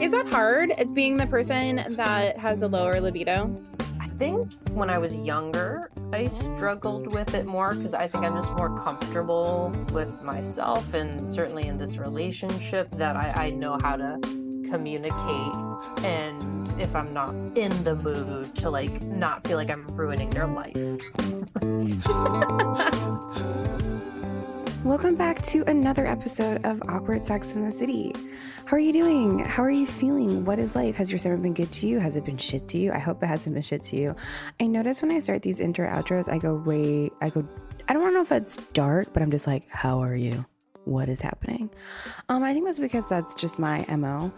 Is that hard? It's being the person that has the lower libido? I think when I was younger, I struggled with it more because I think I'm just more comfortable with myself, and certainly in this relationship that I know how to communicate, and if I'm not in the mood, to like not feel like I'm ruining their life. Welcome back to another episode of Awkward Sex in the City. How are you doing? How are you feeling? What is life? Has your summer been good to you? Has it been shit to you? I hope it hasn't been shit to you. I notice when I start these intro outros, I don't know if it's dark, but I'm just like, how are you? What is happening? I think that's because that's just my MO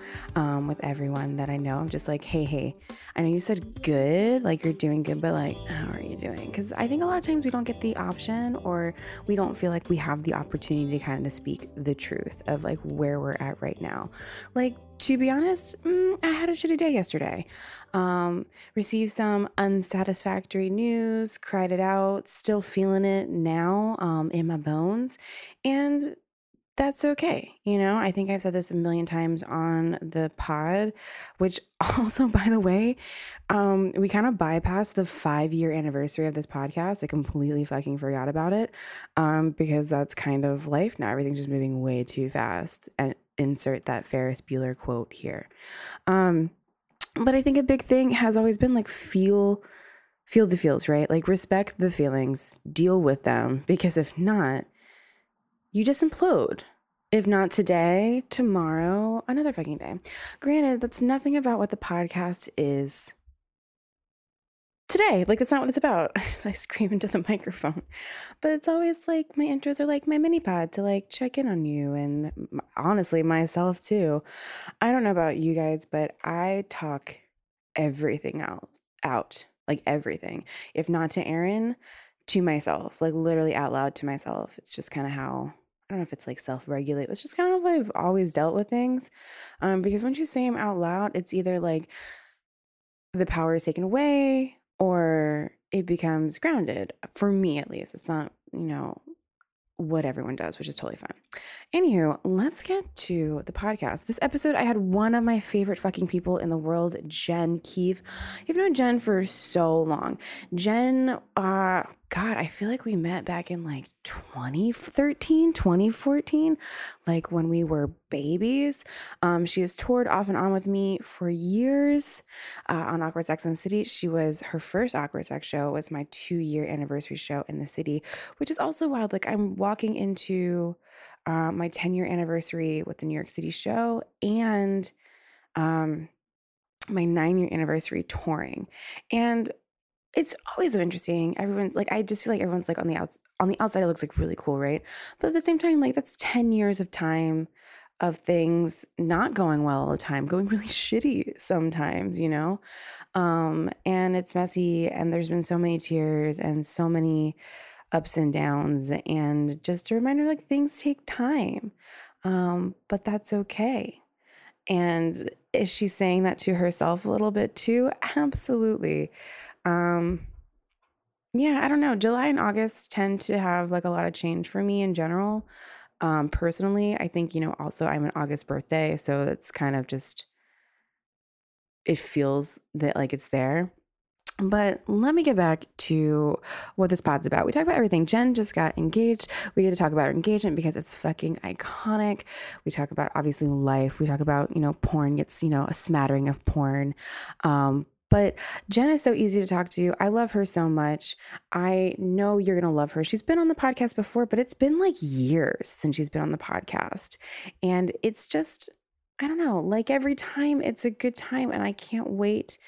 with everyone that I know. I'm just like, hey, I know you said good, like you're doing good, but like, how are you doing? Because I think a lot of times we don't get the option, or we don't feel like we have the opportunity to kind of speak the truth of like where we're at right now. Like, to be honest, I had a shitty day yesterday. Received some unsatisfactory news, cried it out, still feeling it now in my bones. And that's okay. You know, I think I've said this a million times on the pod, which also, by the way, we kind of bypassed the 5-year anniversary of this podcast. I completely fucking forgot about it because that's kind of life now. Everything's just moving way too fast. And insert that Ferris Bueller quote here. But I think a big thing has always been like feel the feels, right? Like respect the feelings, deal with them, because if not, you just implode. If not today, tomorrow, another fucking day. Granted, that's nothing about what the podcast is today. Like, that's not what it's about. I scream into the microphone. But it's always like my intros are like my mini pod to like check in on you, and honestly, myself too. I don't know about you guys, but I talk everything out, like everything. If not to Aaron, to myself, like literally out loud to myself. It's just kind of how, I don't know if it's like self-regulate. It's just kind of how I've always dealt with things. Because once you say them out loud, it's either like the power is taken away or it becomes grounded. For me, at least. It's not, you know, what everyone does, which is totally fine. Anywho, let's get to the podcast. This episode, I had one of my favorite fucking people in the world, Jen Keefe. You've known Jen for so long. Jen, God, I feel like we met back in like 2013, 2014, like when we were babies. She has toured off and on with me for years on Awkward Sex in the City. Her first Awkward Sex show was my 2-year anniversary show in the city, which is also wild. Like, I'm walking into my 10-year anniversary with the New York City show and my 9-year anniversary touring. And it's always so interesting. Everyone's like, I just feel like everyone's like on the outside, it looks like really cool, right? But at the same time, like that's 10 years of time of things not going well all the time, going really shitty sometimes, you know? And it's messy, and there's been so many tears and so many ups and downs, and just a reminder, like things take time, but that's okay. And is she saying that to herself a little bit too? Absolutely. Yeah, I don't know. July and August tend to have like a lot of change for me in general. Personally, I think, you know, also I'm an August birthday, so that's kind of just, it feels that like it's there. But let me get back to what this pod's about. We talk about everything. Jen just got engaged. We get to talk about her engagement because it's fucking iconic. We talk about obviously life. We talk about, you know, porn gets, you know, a smattering of porn. But Jen is so easy to talk to. I love her so much. I know you're going to love her. She's been on the podcast before, but it's been like years since she's been on the podcast. And it's just, I don't know, like every time it's a good time. And I can't wait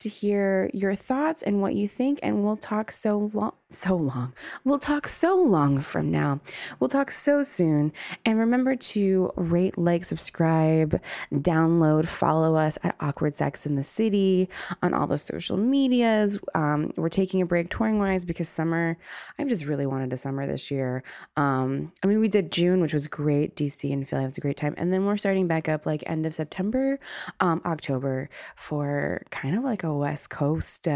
to hear your thoughts and what you think. And we'll talk We'll talk so long from now. We'll talk so soon. And remember to rate, like, subscribe, download, follow us at Awkward Sex in the City on all the social medias. We're taking a break touring wise because summer, I've just really wanted a summer this year. I mean, we did June, which was great. DC and Philly, it was a great time. And then we're starting back up like end of September, October for kind of like a West Coast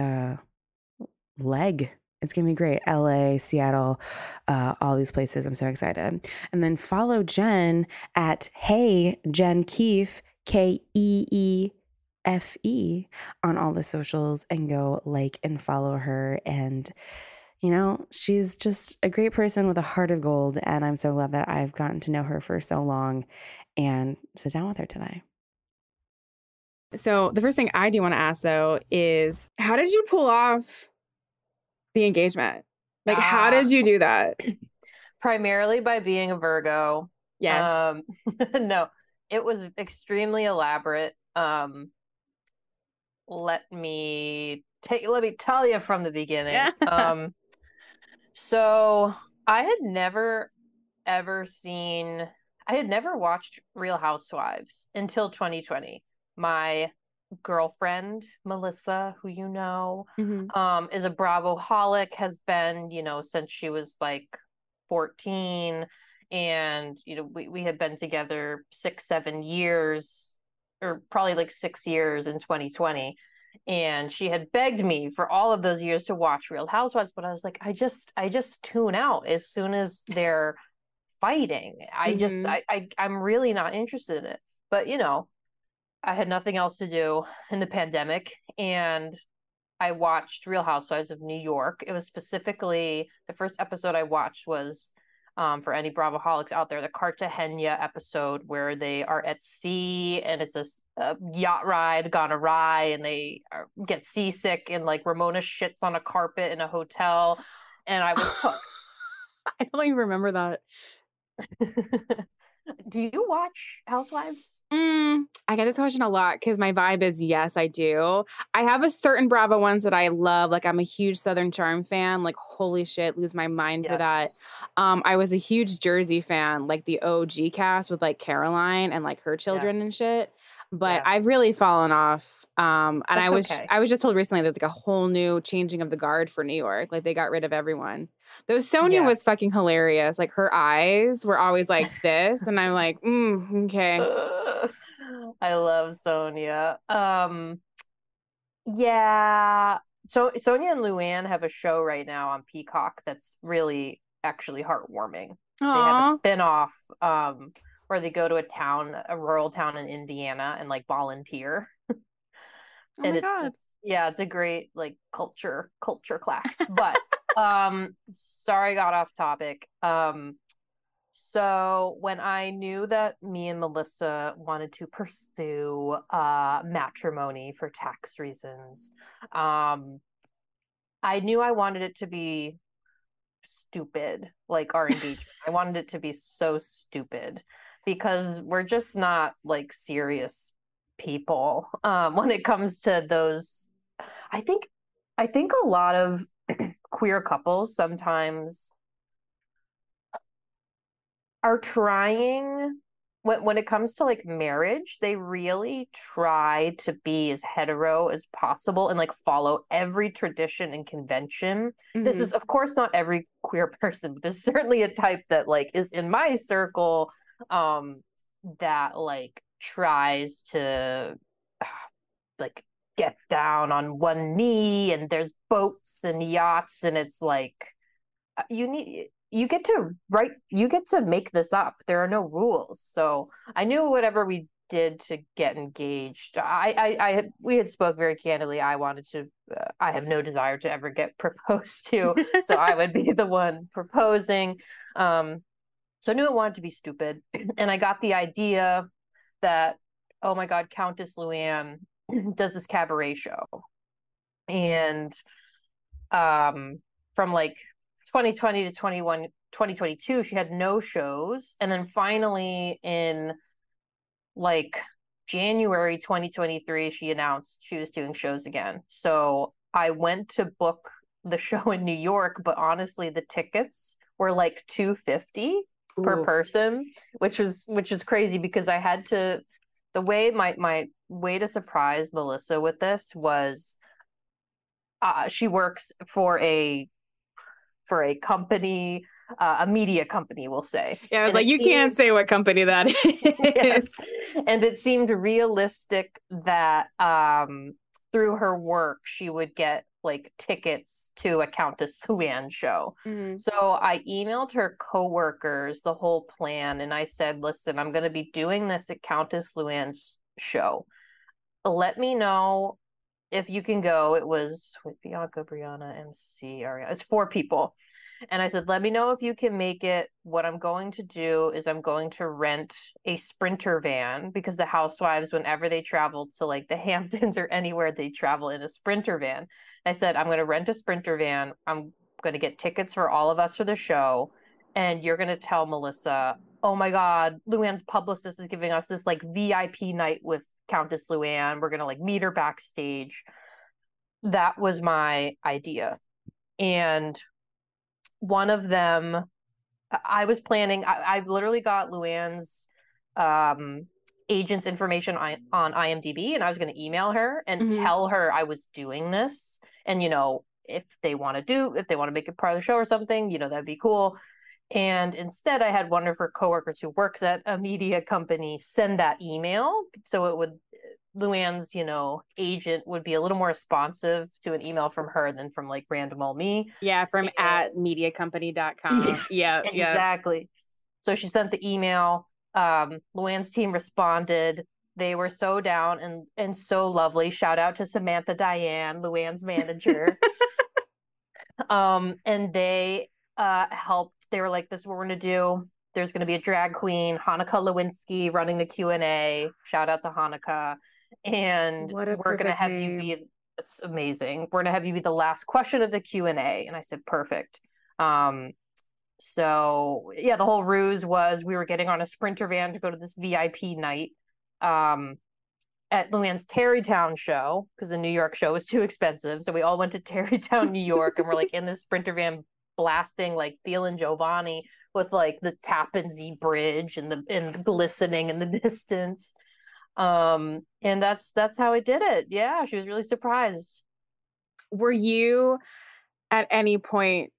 leg. It's going to be great. LA, Seattle, all these places. I'm so excited. And then follow Jen at Hey Jen Keefe, Keefe, on all the socials, and go like and follow her. And, you know, she's just a great person with a heart of gold. And I'm so glad that I've gotten to know her for so long and sit down with her today. So the first thing I do want to ask, though, is how did you pull off the engagement? Like, how did you do that? Primarily by being a Virgo. Yes. No, it was extremely elaborate. Let me tell you from the beginning. So I had never watched Real Housewives until 2020. My girlfriend Melissa, who you know, is a bravoholic, has been, you know, since she was like 14, and, you know, we had been together 6-7 years, or probably like 6 years in 2020, and she had begged me for all of those years to watch Real Housewives, but I was like, I just tune out as soon as they're fighting. I'm really not interested in it. But, you know, I had nothing else to do in the pandemic, and I watched Real Housewives of New York. It was specifically, the first episode I watched was, for any bravoholics out there, the Cartagena episode where they are at sea and it's a yacht ride gone awry, and they get seasick, and like Ramona shits on a carpet in a hotel, and I was hooked. I don't even remember that. Do you watch Housewives? I get this question a lot because my vibe is yes, I do. I have a certain Bravo ones that I love. Like, I'm a huge Southern Charm fan. Like, holy shit, lose my mind for that. I was a huge Jersey fan, like the OG cast with like Caroline and like her children and shit. But I've really fallen off. And I was just told recently there's like a whole new changing of the guard for New York. Like, they got rid of everyone. Though Sonia was fucking hilarious. Like, her eyes were always like this. And I'm like, okay. I love Sonia. Yeah. So Sonia and Luann have a show right now on Peacock that's really actually heartwarming. Aww. They have a spinoff, where they go to a rural town in Indiana and like volunteer. And it's a great like culture clash. But sorry, got off topic. So when I knew that me and Melissa wanted to pursue matrimony for tax reasons, I knew I wanted it to be stupid, like our engagement. I wanted it to be so stupid, because we're just not like serious people when it comes to those. I think a lot of queer couples sometimes are trying, when it comes to like marriage, they really try to be as hetero as possible and like follow every tradition and convention. This is, of course, not every queer person, but there's certainly a type that like is in my circle that like tries to like get down on one knee, and there's boats and yachts, and it's like you get to make this up. There are no rules. So I knew whatever we did to get engaged, we had spoke very candidly. I wanted to I have no desire to ever get proposed to, so I would be the one proposing. So I knew it wanted to be stupid. And I got the idea that, oh my God, Countess Luann does this cabaret show. And from like 2020 to 2022, she had no shows. And then finally in like January 2023, she announced she was doing shows again. So I went to book the show in New York, but honestly, the tickets were like $250 per person, which was crazy because I had to. The way my way to surprise Melissa with this was, she works for a company, a media company, we'll say. Yeah, I was like, you can't say what company that is. Yes. And it seemed realistic that through her work, she would get like tickets to a Countess Luann show. Mm-hmm. So I emailed her coworkers the whole plan, and I said, listen, I'm going to be doing this at Countess Luann's show. Let me know if you can go. It was with Bianca, Brianna, MC, Ariana. It's 4 people. And I said, let me know if you can make it. What I'm going to do is I'm going to rent a Sprinter van, because the Housewives, whenever they travel to like the Hamptons or anywhere, they travel in a Sprinter van. I said, I'm going to rent a Sprinter van. I'm going to get tickets for all of us for the show. And you're going to tell Melissa, oh my God, Luann's publicist is giving us this like VIP night with Countess Luann. We're going to like meet her backstage. That was my idea. And one of them, I was planning, I literally got Luann's agent's information on IMDb, and I was going to email her and tell her I was doing this. And, you know, if they want to make it part of the show or something, you know, that'd be cool. And instead I had one of her coworkers who works at a media company send that email. So Luann's, you know, agent would be a little more responsive to an email from her than from like random old me. Yeah. From at mediacompany.com. Yeah. Exactly. Yeah. So she sent the email. Luann's team responded. They were so down and so lovely. Shout out to Samantha Diane, Luann's manager. And they helped. They were like, this is what we're going to do. There's going to be a drag queen, Hanukkah Lewinsky, running the Q&A. Shout out to Hanukkah. And we're going to have you be, it's amazing. We're going to have you be the last question of the Q&A. And I said, perfect. So yeah, the whole ruse was we were getting on a Sprinter van to go to this VIP night at Luann's Tarrytown show, because the New York show was too expensive. So we all went to Tarrytown, New York, and we're like in this Sprinter van blasting like Theo and Giovanni with like the Tappan Zee Bridge and glistening in the distance. And that's how I did it. Yeah, she was really surprised. Were you at any point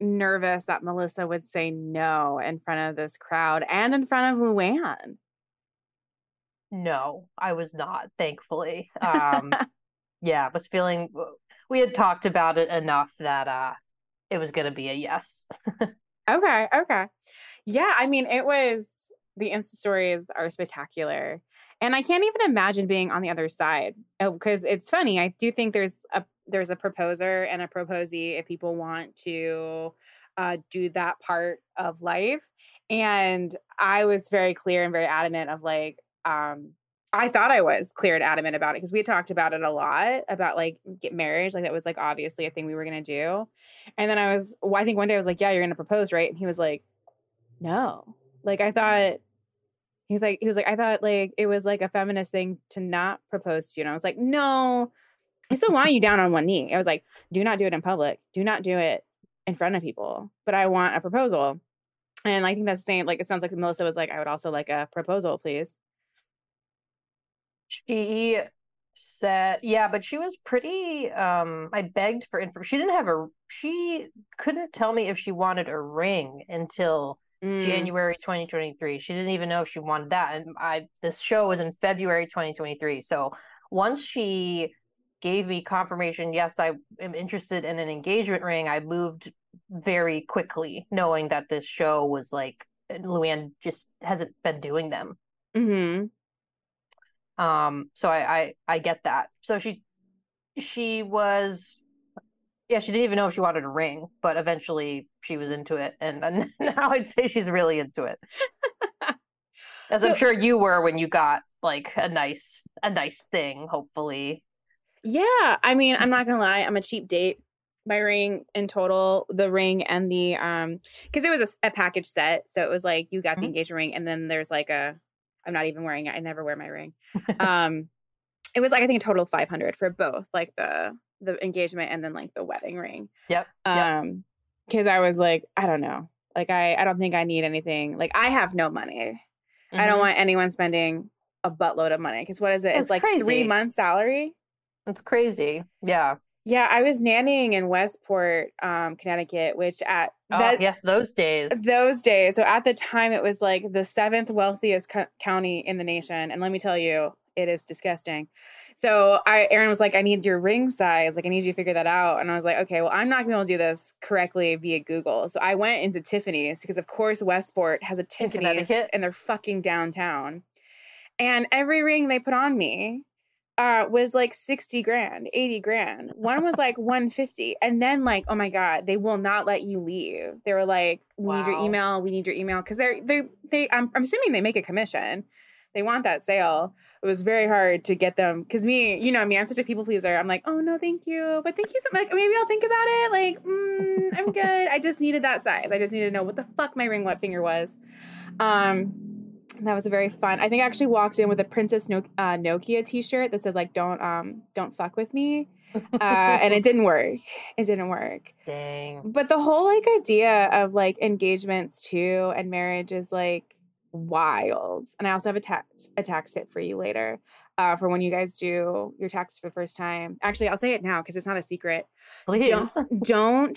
nervous that Melissa would say no in front of this crowd and in front of Luann? No, I was not, thankfully. Yeah, I was feeling, we had talked about it enough that it was going to be a yes. Okay. Yeah, I mean, the Insta stories are spectacular. And I can't even imagine being on the other side, because it's funny. I do think there's a proposer and a proposee if people want to do that part of life. And I was very clear and very adamant of like, I thought I was clear and adamant about it, because we had talked about it a lot, about like get marriage. Like that was like obviously a thing we were going to do. And then I think one day I was like, yeah, you're going to propose, right? And he was like, no. Like I thought... He was like, I thought like it was like a feminist thing to not propose to you. And I was like, no, I still want you down on one knee. I was like, do not do it in public. Do not do it in front of people. But I want a proposal. And I think that's the same. Like, it sounds like Melissa was like, I would also like a proposal, please. She said, yeah, but she was pretty, I begged for information. She couldn't tell me if she wanted a ring until January 2023. She didn't even know if she wanted that. And this show was in February 2023. So once she gave me confirmation, yes, I am interested in an engagement ring, I moved very quickly, knowing that this show was like, Luann just hasn't been doing them. Mm-hmm. So I get that. So she was... Yeah, she didn't even know if she wanted a ring, but eventually she was into it. And now I'd say she's really into it. As I'm sure you were when you got like a nice thing, hopefully. Yeah. I mean, I'm not going to lie. I'm a cheap date. My ring in total, the ring and the, because it was a package set. So it was like you got the engagement ring, and then there's like a, I'm not even wearing it. I never wear my ring. It was like, I think a total of $500 for both, like the engagement and then like the wedding ring. Yep. Because I was like, I don't know. Like, I don't think I need anything. Like, I have no money. Mm-hmm. I don't want anyone spending a buttload of money. Because what is it? It's like crazy. 3 months salary. It's crazy. Yeah. Yeah. I was nannying in Westport, Connecticut, which at those days. So at the time it was like the seventh wealthiest county in the nation. And let me tell you, it is disgusting. So Aaron was like, I need your ring size. Like, I need you to figure that out. And I was like, okay, well, I'm not going to be able to do this correctly via Google. So I went into Tiffany's because, of course, Westport has a Tiffany's and they're fucking downtown. And every ring they put on me was like 60 grand, 80 grand. One was like 150. And then like, oh my God, they will not let you leave. They were like, we need your email. Cause I'm assuming they make a commission. They want that sale. It was very hard to get them because me, you know me, I'm such a people pleaser. I'm like, oh no, thank you, but thank you so much. Maybe I'll think about it. Like, I'm good. I just needed that size. I just needed to know what the fuck my ring what finger was. That was a very fun. I think I actually walked in with a Princess Nokia T-shirt that said like, don't fuck with me, and it didn't work. Dang. But the whole like idea of like engagements too and marriage is like. Wild. And I also have a tax tip for you later for when you guys do your taxes for the first time. Actually, I'll say it now because it's not a secret. Please. Don't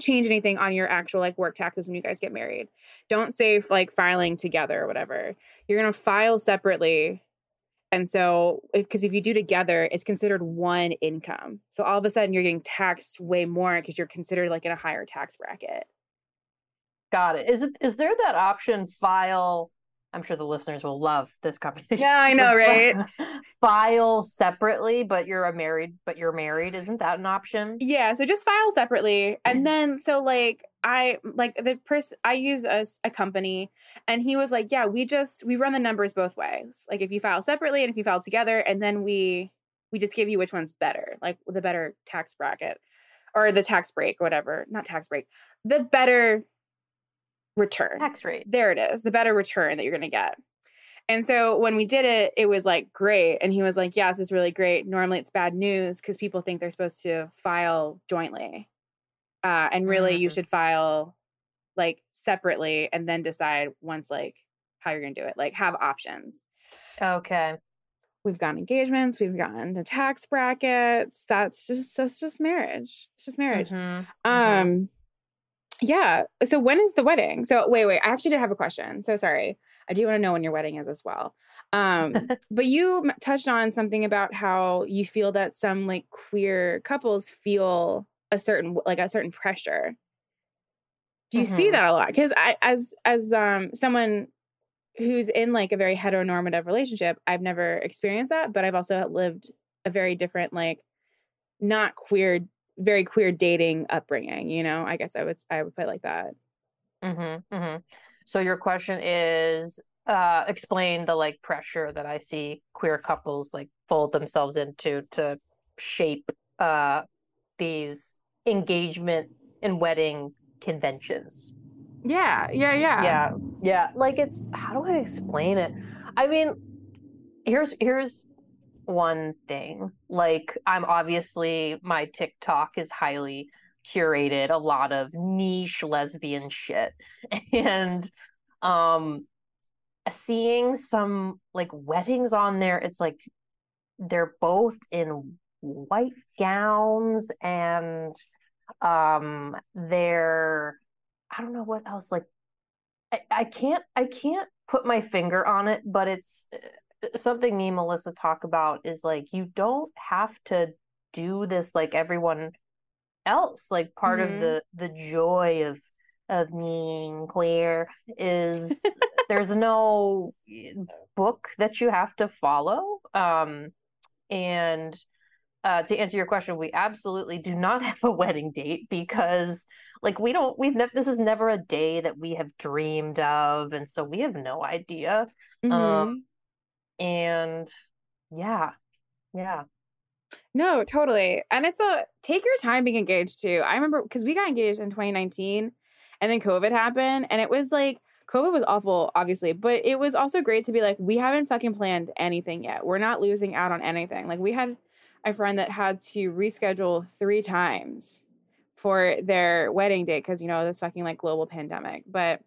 change anything on your actual like work taxes when you guys get married. Don't save like filing together or whatever. You're going to file separately. And so if you do together, it's considered one income. So all of a sudden you're getting taxed way more because you're considered like in a higher tax bracket. Got it. Is there that option file? I'm sure the listeners will love this conversation. Yeah, I know, right? File separately, but you're married. Isn't that an option? Yeah. So just file separately. And then, so like, I like the person, I use a company and he was like, yeah, we run the numbers both ways. Like if you file separately and if you file together, and then we just give you which one's better, like the better tax bracket or the tax break or whatever, not tax break, the better return tax rate. There it is. The better return that you're going to get. And so when we did it, it was like great. And he was like, yeah, this is really great. Normally it's bad news because people think they're supposed to file jointly. And really you should file like separately and then decide once like how you're going to do it, like have options. Okay. We've gotten engagements. We've gotten the tax brackets. That's just marriage. It's just marriage. Mm-hmm. Yeah. So when is the wedding? So wait, I actually did have a question. So sorry. I do want to know when your wedding is as well. But you touched on something about how you feel that some like queer couples feel a certain pressure. Do you see that a lot? Because I, as someone who's in like a very heteronormative relationship, I've never experienced that, but I've also lived a very different, like not queer, very queer dating upbringing, you know, I guess I would put it like that. Mm-hmm, mm-hmm. So your question is, explain the like pressure that I see queer couples like fold themselves into to shape these engagement and wedding conventions. Yeah. Like it's, how do I explain it? I mean, here's one thing, like I'm obviously, my TikTok is highly curated, a lot of niche lesbian shit, and seeing some like weddings on there, it's like they're both in white gowns and they're, I don't know what else, like I can't put my finger on it, but it's something me and Melissa talk about is like, you don't have to do this like everyone else. Like part of the joy of being queer is there's no book that you have to follow. And to answer your question, we absolutely do not have a wedding date because like this is never a day that we have dreamed of. And so we have no idea. Mm-hmm. And yeah. No, totally. And it's take your time being engaged too. I remember because we got engaged in 2019 and then COVID happened and it was like COVID was awful, obviously, but it was also great to be like, we haven't fucking planned anything yet. We're not losing out on anything. Like, we had a friend that had to reschedule 3 times for their wedding date because, you know, this fucking like global pandemic. But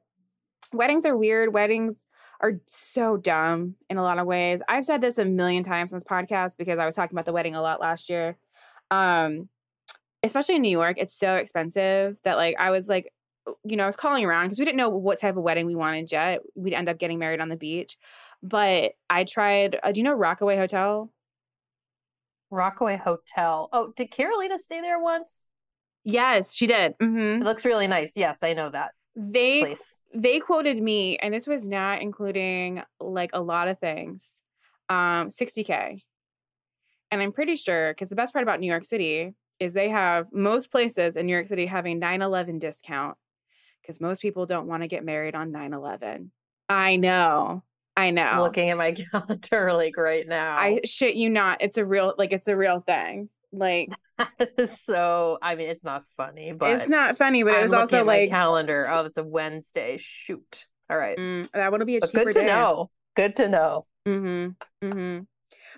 weddings are weird. Weddings are so dumb in a lot of ways. I've said this a million times on this podcast because I was talking about the wedding a lot last year. Especially in New York, it's so expensive that like I was like, you know, I was calling around because we didn't know what type of wedding we wanted yet. We'd end up getting married on the beach. But I tried, do you know Rockaway Hotel? Rockaway Hotel. Oh, did Carolina stay there once? Yes, she did. Mm-hmm. It looks really nice. Yes, I know that. They quoted me, and this was not including like a lot of things, $60K. And I'm pretty sure, because the best part about New York City is they have most places in New York City having 9/11 discount, because most people don't want to get married on 9/11. I know. I'm looking at my calendar like right now. I shit you not. It's a real thing. Like, so I mean, it's not funny, but it was also like calendar. Oh, it's a Wednesday. Shoot. All right. That would be a cheaper day. Good to know. Mm-hmm. Mm-hmm.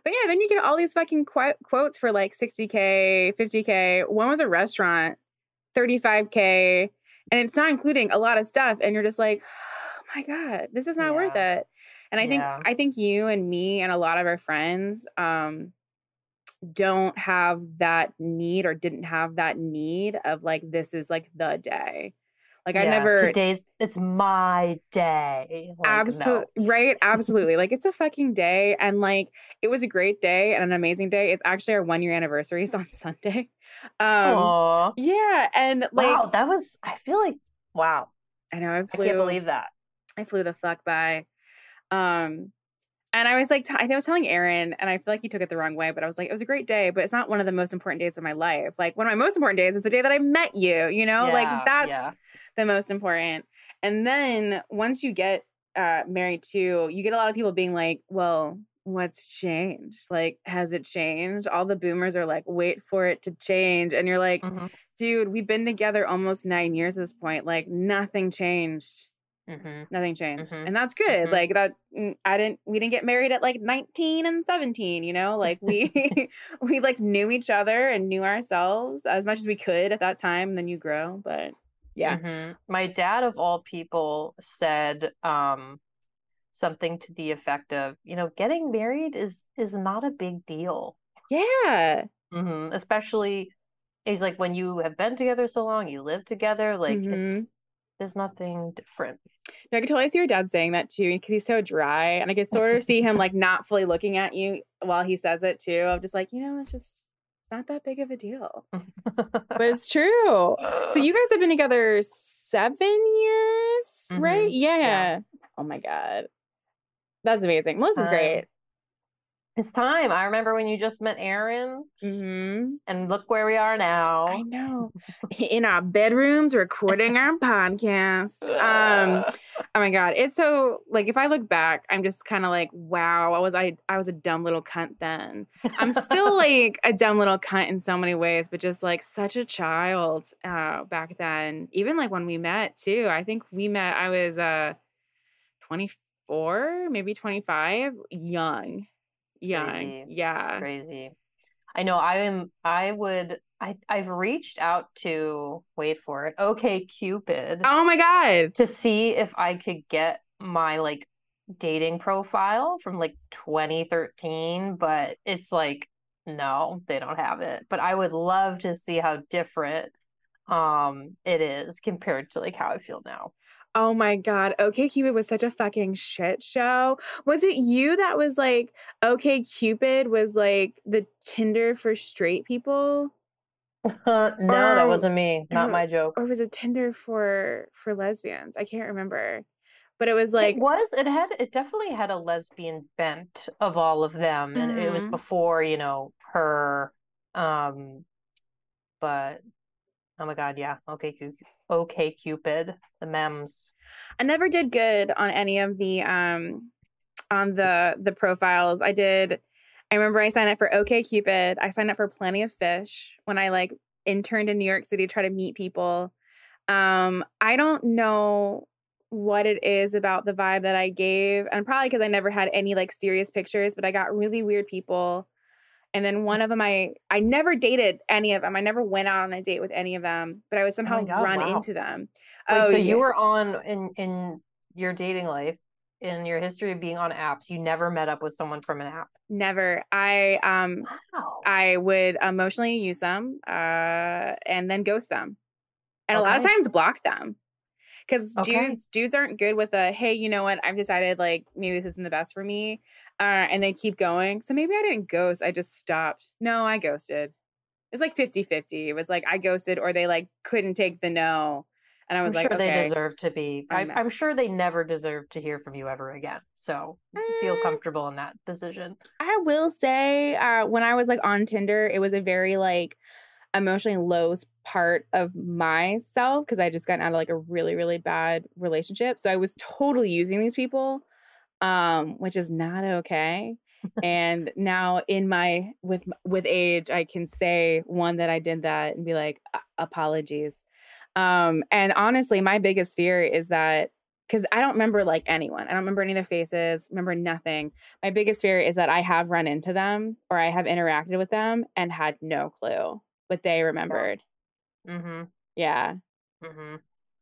But yeah, then you get all these fucking quotes for like $60K, $50K. One was a restaurant, $35K, and it's not including a lot of stuff. And you're just like, oh my God, this is not worth it. And I think you and me and a lot of our friends don't have that need, or didn't have that need of like, this is like the day. Like it's my day. Like, absolutely. No. Right. Absolutely. Like, it's a fucking day. And like, it was a great day and an amazing day. It's actually our 1-year anniversary. It's on Sunday. Aww. Yeah. And like, wow, that was, I feel like, wow. I know. I can't believe that. I flew the fuck by. And I was like, I was telling Aaron, and I feel like he took it the wrong way, but I was like, it was a great day, but it's not one of the most important days of my life. Like, one of my most important days is the day that I met you, you know? Yeah, like, that's the most important. And then once you get married too, you get a lot of people being like, well, what's changed? Like, has it changed? All the boomers are like, wait for it to change. And you're like, mm-hmm. Dude, we've been together almost 9 years at this point. Like, nothing changed. Mm-hmm. Nothing changed. Mm-hmm. And that's good. Mm-hmm. Like that, we didn't get married at like 19 and 17, you know, like we like knew each other and knew ourselves as much as we could at that time. And then you grow, but yeah. Mm-hmm. My dad of all people said, something to the effect of, you know, getting married is not a big deal. Yeah. Mm-hmm. Especially, he's like, when you have been together so long, you live together, like mm-hmm. There's nothing different. No, I can totally see your dad saying that too, because he's so dry, and I could sort of see him like not fully looking at you while he says it too. I'm just like, you know, it's not that big of a deal, but it's true. So you guys have been together 7 years, mm-hmm. right? Yeah. Oh my God, that's amazing. Melissa's great. It's time. I remember when you just met Aaron, mm-hmm. and look where we are now. I know. In our bedrooms, recording our podcast. Oh my God. It's so, like, if I look back, I'm just kind of like, wow, I was a dumb little cunt then. I'm still like a dumb little cunt in so many ways, but just like such a child back then. Even like when we met too, I think we met, I was 24, maybe 25, young. Crazy. I know. I've reached out to, wait for it, OKCupid. Oh my God. To see if I could get my like dating profile from like 2013, but it's like, no, they don't have it. But I would love to see how different it is compared to like how I feel now. Oh my God. OKCupid was such a fucking shit show. Was it you that was like, OKCupid was like the Tinder for straight people? No, that wasn't me. Not my joke. Or was it Tinder for lesbians? I can't remember. But it was like... It definitely had a lesbian bent of all of them. Mm-hmm. And it was before, you know, her. But... Oh my God, yeah. OKCupid, the memes. I never did good on any of the on the profiles. I remember I signed up for OKCupid. I signed up for Plenty of Fish when I like interned in New York City to try to meet people. I don't know what it is about the vibe that I gave. And probably because I never had any like serious pictures, but I got really weird people. And then one of them, I never dated any of them. I never went out on a date with any of them, but I would somehow run into them. Wait, oh, so you were on in your dating life, in your history of being on apps, you never met up with someone from an app? Never. I would emotionally use them and then ghost them. And a lot of times block them. Because dudes aren't good with a, hey, you know what? I've decided like maybe this isn't the best for me. And they keep going. So maybe I didn't ghost. I just stopped. No, I ghosted. It's like 50-50. It was like I ghosted or they like couldn't take the no. And I was like, okay, they deserve to be. I'm sure they never deserve to hear from you ever again. So feel comfortable in that decision. I will say when I was like on Tinder, it was a very like emotionally low part of myself because I just gotten out of like a really, really bad relationship. So I was totally using these people, which is not okay. And now in my with age, I can say one that I did that and be like, apologies. And honestly, my biggest fear is that because I don't remember like anyone. I don't remember any of their faces, remember nothing. My biggest fear is that I have run into them or I have interacted with them and had no clue. But they remembered. Mm-hmm. Yeah. Mm-hmm.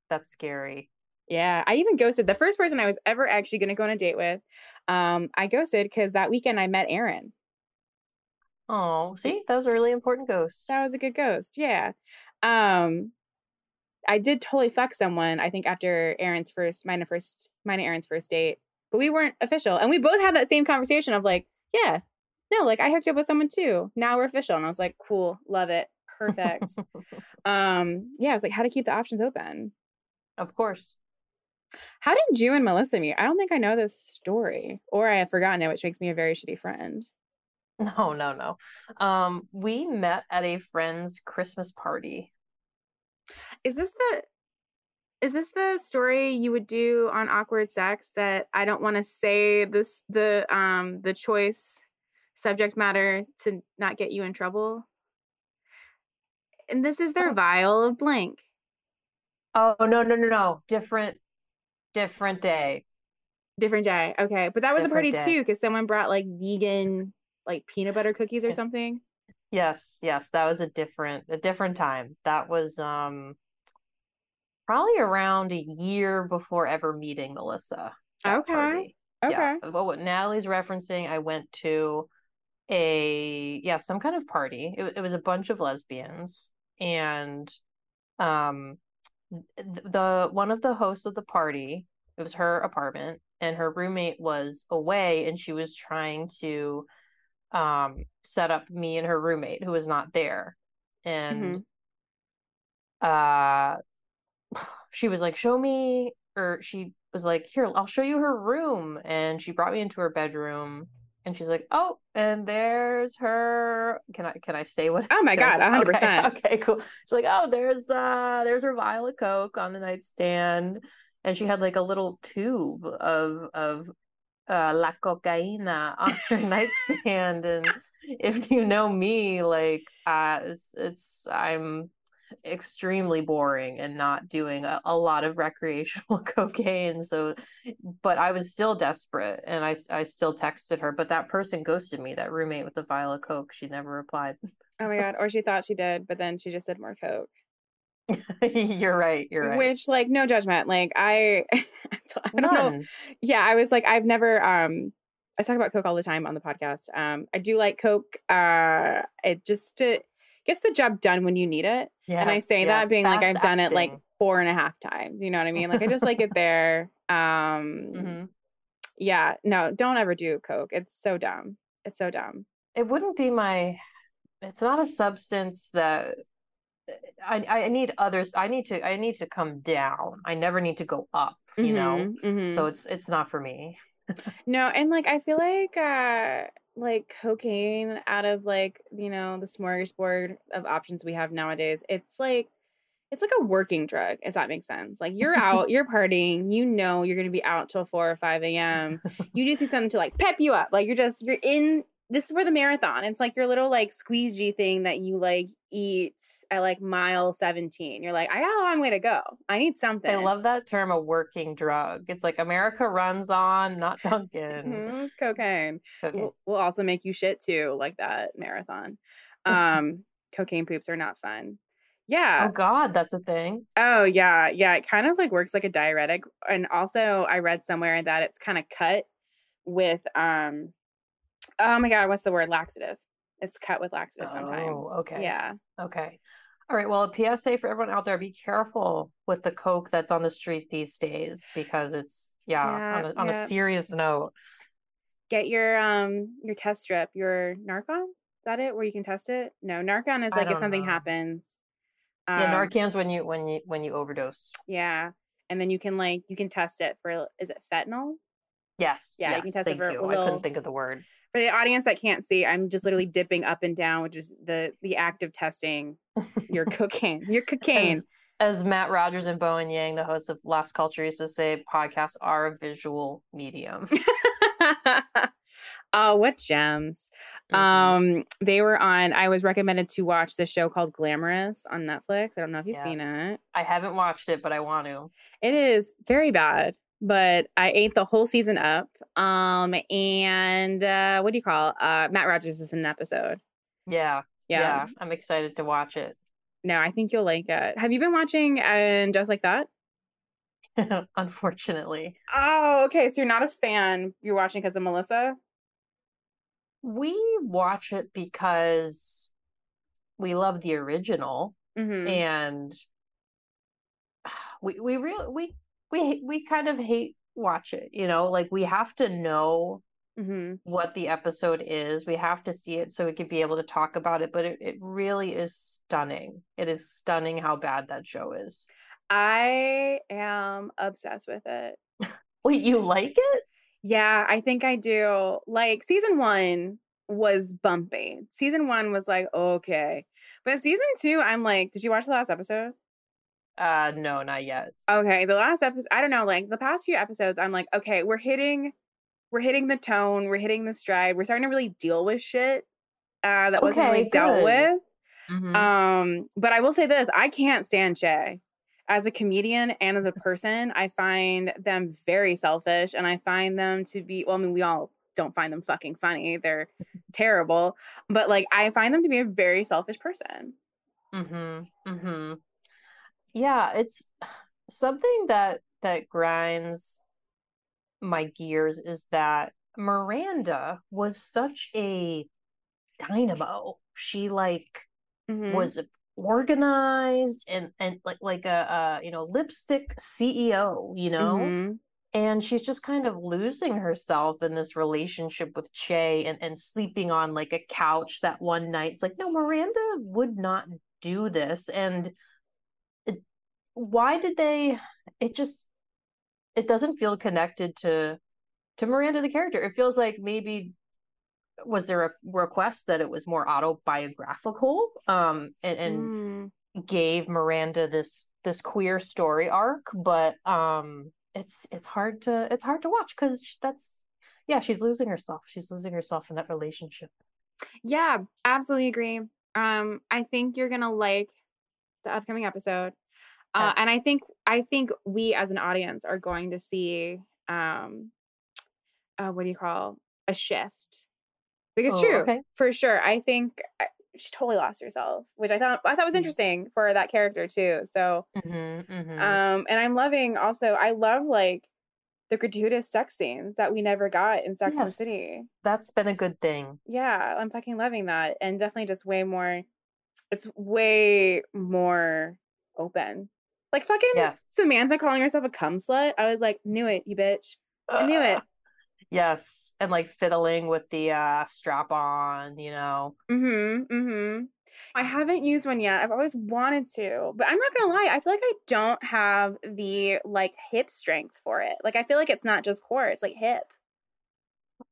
That's scary. Yeah. I even ghosted the first person I was ever actually going to go on a date with. I ghosted because that weekend I met Aaron. Oh, see, that was a really important ghost. That was a good ghost. Yeah. I did totally fuck someone, I think, after Aaron's first date. But we weren't official. And we both had that same conversation of like, yeah, no, like I hooked up with someone too. Now we're official. And I was like, cool. Love it. Perfect. Yeah, I was like, how to keep the options open. Of course. How did you and Melissa meet? I don't think I know this story, or I have forgotten it, which makes me a very shitty friend. No. We met at a friend's Christmas party. Is this the story you would do on Awkward Sex that I don't want to say this the choice subject matter to not get you in trouble? And this is their vial of blank. Oh, no. Different day. Different day. Okay. But that was a party too, because someone brought like vegan, like peanut butter cookies or something. Yes. That was a different time. That was probably around a year before ever meeting Melissa. Okay. Party. Okay. Yeah. But what Natalie's referencing, I went to some kind of party. It was a bunch of lesbians, and the one of the hosts of the party, it was her apartment, and her roommate was away, and she was trying to set up me and her roommate, who was not there, and she was like, show me, or she was like, here, I'll show you her room, and she brought me into her bedroom. And she's like, oh, and there's her. Can I say what? Oh my God, 100%. Okay, cool. She's like, oh, there's her vial of Coke on the nightstand, and she had like a little tube of la cocaína on her nightstand. And if you know me, like, I'm extremely boring and not doing a lot of recreational cocaine, but I was still desperate, and I still texted her, but that person ghosted me, that roommate with the vial of Coke. She never replied. Oh my God. Or she thought she did, but then she just said more Coke. You're right. Which, like, no judgment, like I don't know. Yeah, I was like, I've never I talk about Coke all the time on the podcast. I do like Coke. It just gets the job done when you need it. Yes, and I say that being like, I've done it like 4.5 times. You know what I mean? Like, I just like it there. Mm-hmm. Yeah, no, don't ever do Coke. It's so dumb. It's so dumb. It wouldn't be it's not a substance that I need others. I need to come down. I never need to go up, you know? Mm-hmm. So it's not for me. No. And like, I feel like cocaine out of like, you know, the smorgasbord of options we have nowadays, it's like a working drug, if that makes sense. Like, you're out, you're partying, you know, you're going to be out till 4 or 5 a.m. You just need something to like pep you up. Like, you're in This is for the marathon. It's like your little like squeegee thing that you like eat at like mile 17. You're like, I got a long way to go. I need something. I love that term, a working drug. It's like America runs on, not Dunkin'. It's cocaine. We'll also make you shit too, like that marathon. Cocaine poops are not fun. Yeah. Oh God, that's a thing. Oh yeah. Yeah. It kind of like works like a diuretic. And also I read somewhere that it's kind of cut with, oh my God, what's the word? Laxative. It's cut with laxative sometimes. Oh, okay. Yeah. Okay. All right. Well, a PSA for everyone out there, be careful with the Coke that's on the street these days, because it's, on a serious note. Get your test strip, your Narcan. Is that it? Where you can test it? No, Narcan is like if something happens. Narcan's when you overdose. Yeah. And then you can test it for, is it fentanyl? Yes. Yeah, yes, you can test it for little, I couldn't think of the word. For the audience that can't see, I'm just literally dipping up and down, which is the act of testing your cocaine. Your cocaine. As Matt Rogers and Bowen Yang, the hosts of Las Culturistas, say, podcasts are a visual medium. Oh, what gems. Mm-hmm. They were on, I was recommended to watch this show called Glamorous on Netflix. I don't know if you've seen it. I haven't watched it, but I want to. It is very bad, but I ate the whole season up. Matt Rogers is in an episode. Yeah. I'm excited to watch it. No, I think you'll like it. Have you been watching And Just Like That? Unfortunately. Oh, okay. So you're not a fan. You're watching because of Melissa? We watch it because we love the original, and we kind of hate watch it, you know, like we have to know what the episode is. We have to see it so we could be able to talk about it, but it really is stunning. It is stunning how bad that show is. I am obsessed with it. Wait, you like it? Yeah, I think I do. Like, season one was bumpy. Season one was like, okay. But season two, I'm like, did you watch the last episode? No, not yet. Okay, the last episode, I don't know, like, the past few episodes, I'm like, okay, we're hitting the tone, we're hitting the stride, we're starting to really deal with shit that wasn't really dealt with. Mm-hmm. But I will say this, I can't stand Shay. As a comedian and as a person, I find them very selfish, and I find them to be, well, I mean, we all don't find them fucking funny. They're terrible. But, like, I find them to be a very selfish person. Mm-hmm. Mm-hmm. Yeah, it's something that grinds my gears is that Miranda was such a dynamo. She, like, was organized and like a lipstick CEO, you know, and she's just kind of losing herself in this relationship with Che and sleeping on like a couch that one night. It's like, no, Miranda would not do this. And it doesn't feel connected to Miranda, the character. It feels like maybe was there a request that it was more autobiographical and gave Miranda this queer story arc, but it's hard to watch because she's losing herself. She's losing herself in that relationship. Yeah, absolutely agree. I think you're gonna like the upcoming episode. And I think we as an audience are going to see a shift. Because true, okay. For sure. I think she totally lost herself, which I thought was interesting for that character too. So, and I'm loving also. I love like the gratuitous sex scenes that we never got in Sex and the City. That's been a good thing. Yeah, I'm fucking loving that, and definitely just way more. It's way more open. Like fucking Samantha calling herself a cum slut. I was like, knew it, you bitch. I knew it. Yes, and like fiddling with the strap on, you know. I haven't used one yet. I've always wanted to, but I'm not gonna lie, I feel like I don't have the like hip strength for it. Like I feel like it's not just core, it's like hip.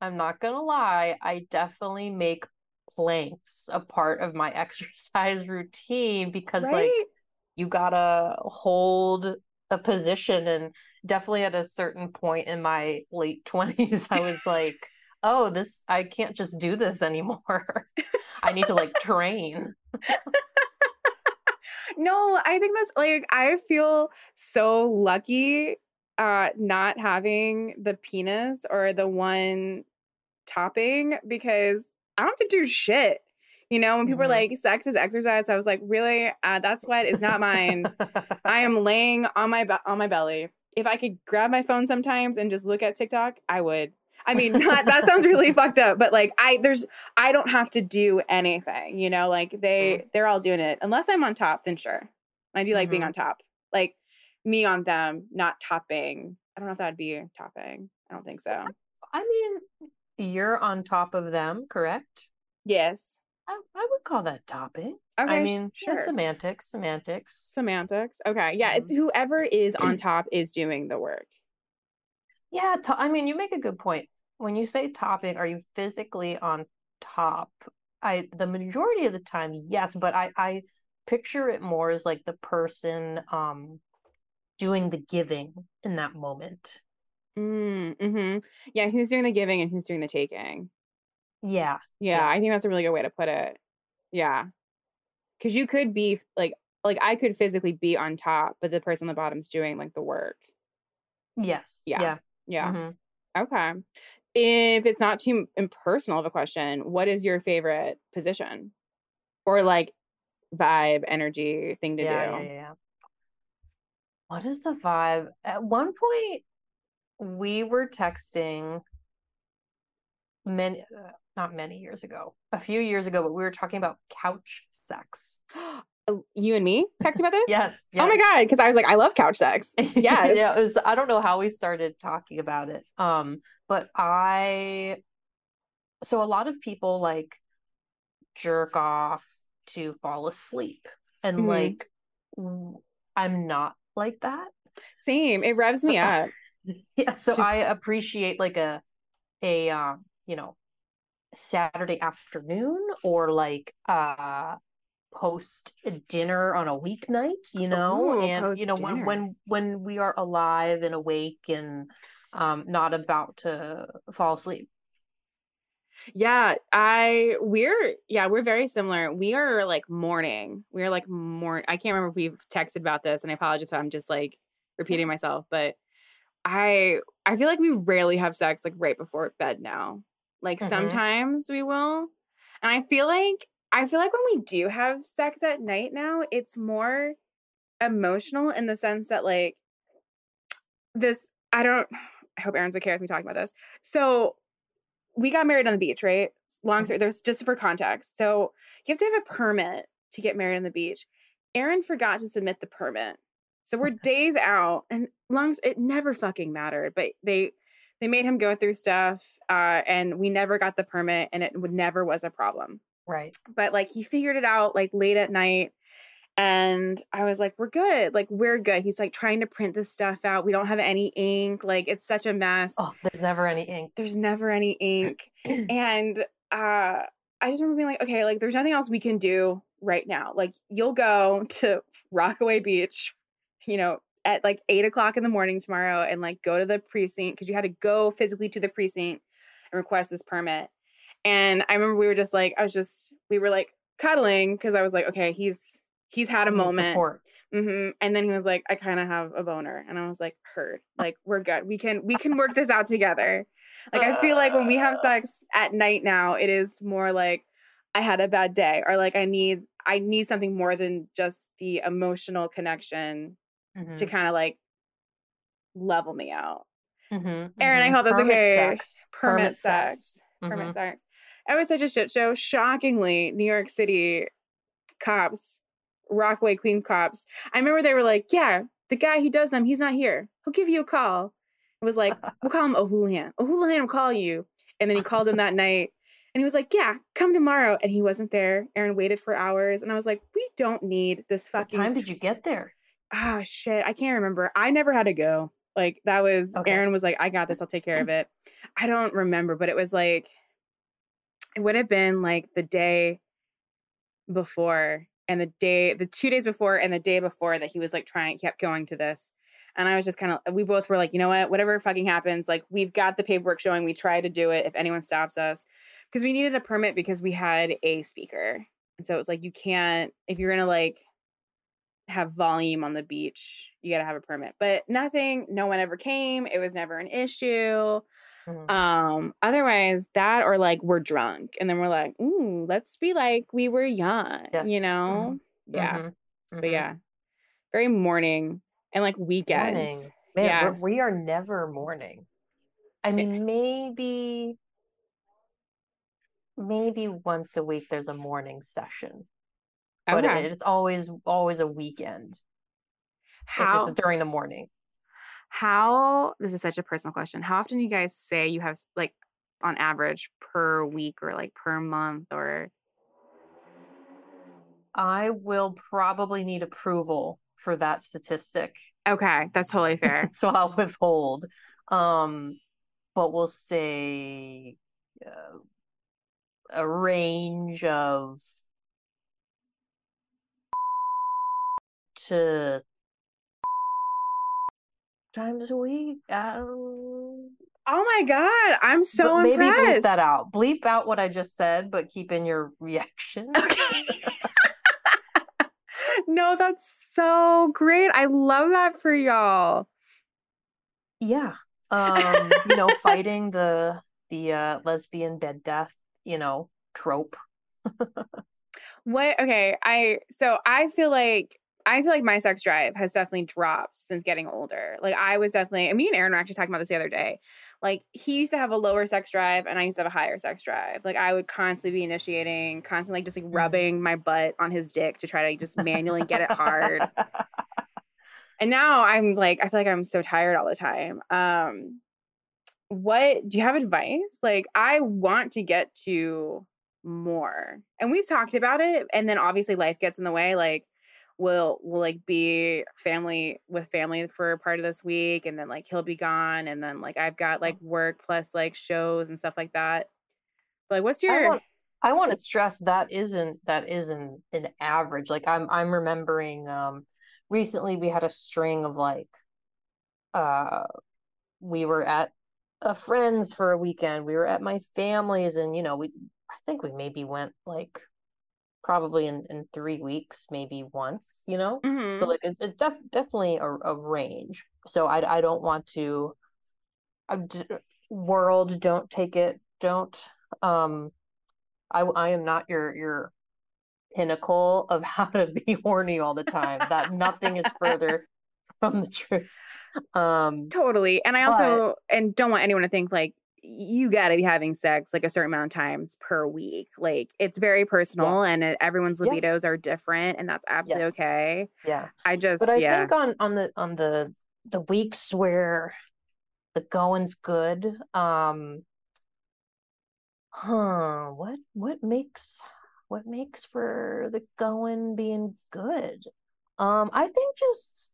I'm not gonna lie, I definitely make planks a part of my exercise routine because like you gotta hold a position, and definitely at a certain point in my late 20s I was like oh, this, I can't just do this anymore. I need to like train. No, I think that's like, I feel so lucky not having the penis or the one topping, because I don't have to do shit. You know, when people are like, sex is exercise, I was like, really? That's what is not mine. I am laying on my belly. If I could grab my phone sometimes and just look at TikTok, I would. I mean, not, that sounds really fucked up, but like I don't have to do anything, you know, like they're all doing it. Unless I'm on top, then sure. I do like being on top, like me on them, not topping. I don't know if that'd be topping. I don't think so. I mean, you're on top of them, correct? Yes. I would call that topping. Okay, I mean, sure. Just semantics. Okay. Yeah. It's whoever is on top is doing the work. Yeah. I mean, you make a good point. When you say topping, are you physically on top? The majority of the time, yes, but I picture it more as like the person doing the giving in that moment. Mm-hmm. Yeah. Who's doing the giving and who's doing the taking? Yeah. Yeah. I think that's a really good way to put it. Yeah. Because you could be like I could physically be on top, but the person on the bottom's doing like the work. Yes. Yeah. Okay. If it's not too impersonal of a question, what is your favorite position or like vibe, energy thing to do? Yeah. What is the vibe? At one point, we were texting not many years ago, a few years ago, but we were talking about couch sex. You and me texting about this? Yes. Oh my God. Cause I was like, I love couch sex. Yes. Yeah. It was, I don't know how we started talking about it. So a lot of people like jerk off to fall asleep and like, I'm not like that. Same. It revs me up. Yeah. So I appreciate like a you know, Saturday afternoon or like post dinner on a weeknight, you know. Ooh, and you know, when we are alive and awake and not about to fall asleep. We're very similar. We're like morning. I can't remember if we've texted about this, and I apologize if I'm just like repeating myself, but I feel like we rarely have sex like right before bed now. Like sometimes we will. And I feel like when we do have sex at night now, it's more emotional in the sense that like I hope Aaron's okay with me talking about this. So we got married on the beach, right? Long story, there's just for context. So you have to have a permit to get married on the beach. Aaron forgot to submit the permit. So we're days out and it never fucking mattered, but they made him go through stuff and we never got the permit and it never was a problem. Right. But like he figured it out like late at night and I was like, we're good. He's like trying to print this stuff out. We don't have any ink. Like it's such a mess. Oh, there's never any ink. And I just remember being like, okay, like there's nothing else we can do right now. Like you'll go to Rockaway Beach, you know, at like 8:00 in the morning tomorrow and like go to the precinct because you had to go physically to the precinct and request this permit. And I remember we were like cuddling because I was like, okay, he's had a moment. And then he was like, I kind of have a boner. And I was like, heard, like, we're good. We can work this out together. Like, I feel like when we have sex at night now, it is more like I had a bad day or like I need something more than just the emotional connection to kind of like level me out. Aaron, I hope that's okay. Permit sex. Permit sex. It was such a shit show. Shockingly, New York City cops, Rockaway Queens cops. I remember they were like, yeah, the guy who does them, he's not here. He'll give you a call. It was like, we'll call him O'Houlihan. O'Houlihan will call you. And then he called him that night. And he was like, yeah, come tomorrow. And he wasn't there. Aaron waited for hours. And I was like, we don't need this fucking... What time did you get there? Oh, shit. I can't remember. I never had to go. Like, that was, okay. Aaron was like, I got this. I'll take care of it. I don't remember, but it was like, it would have been like the day before and the 2 days before and the day before that he was like he kept going to this. And I was just kind of, we both were like, you know what, whatever fucking happens, like we've got the paperwork showing, we try to do it if anyone stops us. Because we needed a permit because we had a speaker. And so it was like, you can't, if you're going to like have volume on the beach, you got to have a permit. But nothing, no one ever came. It was never an issue. Mm-hmm. Otherwise that, or like we're drunk and then we're like, ooh, let's be like we were young, yes. You know? Mm-hmm. Yeah. Mm-hmm. But yeah, very morning. And like weekends. Morning. Man, yeah. We are never morning. I mean, maybe once a week there's a morning session. But okay. It's always a weekend. How? If it's during the morning. How, this is such a personal question. How often do you guys say you have, like, on average per week or like per month or? I will probably need approval for that statistic. Okay, that's totally fair. So I'll withhold. But we'll say a range of to times a week. Oh my God, I'm so impressed. Maybe bleep that out. Bleep out what I just said, but keep in your reaction. Okay. No, that's so great. I love that for y'all. Yeah. You know, fighting the lesbian bed death, you know, trope. What? Okay. I feel like my sex drive has definitely dropped since getting older. Like I was definitely, and me and Aaron were actually talking about this the other day. Like he used to have a lower sex drive and I used to have a higher sex drive. Like I would constantly be initiating, constantly just like rubbing my butt on his dick to try to just manually get it hard. And now I'm like, I feel like I'm so tired all the time. What, do you have advice? Like I want to get to more and we've talked about it. And then obviously life gets in the way. Like, we'll like be family for part of this week and then like he'll be gone and then like I've got like work plus like shows and stuff like that. But, like what's your I want to stress that isn't an average. Like I'm remembering recently we had a string of like we were at a friend's for a weekend, we were at my family's, and you know I think we maybe went like probably in 3 weeks, maybe once, you know? Mm-hmm. So like, it's definitely a range. So I don't want to, world, don't take it. Don't, I am not your pinnacle of how to be horny all the time. That nothing is further from the truth. Totally. And I also, and don't want anyone to think like, you got to be having sex like a certain amount of times per week. Like it's very personal, yeah. And everyone's libidos are different, and that's absolutely okay. Yeah, I think on the weeks where the going's good, what makes for the going being good? I think just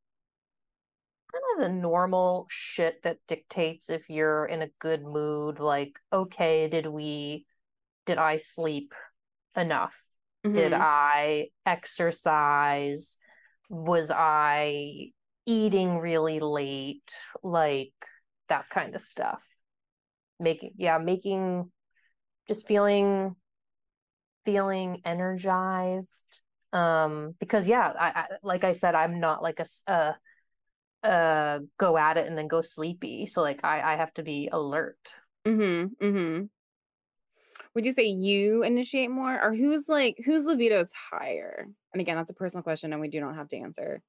kind of the normal shit that dictates if you're in a good mood, like, okay, did I sleep enough? Mm-hmm. Did I exercise? Was I eating really late? Like that kind of stuff. Just feeling energized. Because I like I said, I'm not like a go at it and then go sleepy, so like I have to be alert. Mm-hmm, mm-hmm. Would you say you initiate more, or whose libido is higher? And again, that's a personal question and we do not have to answer.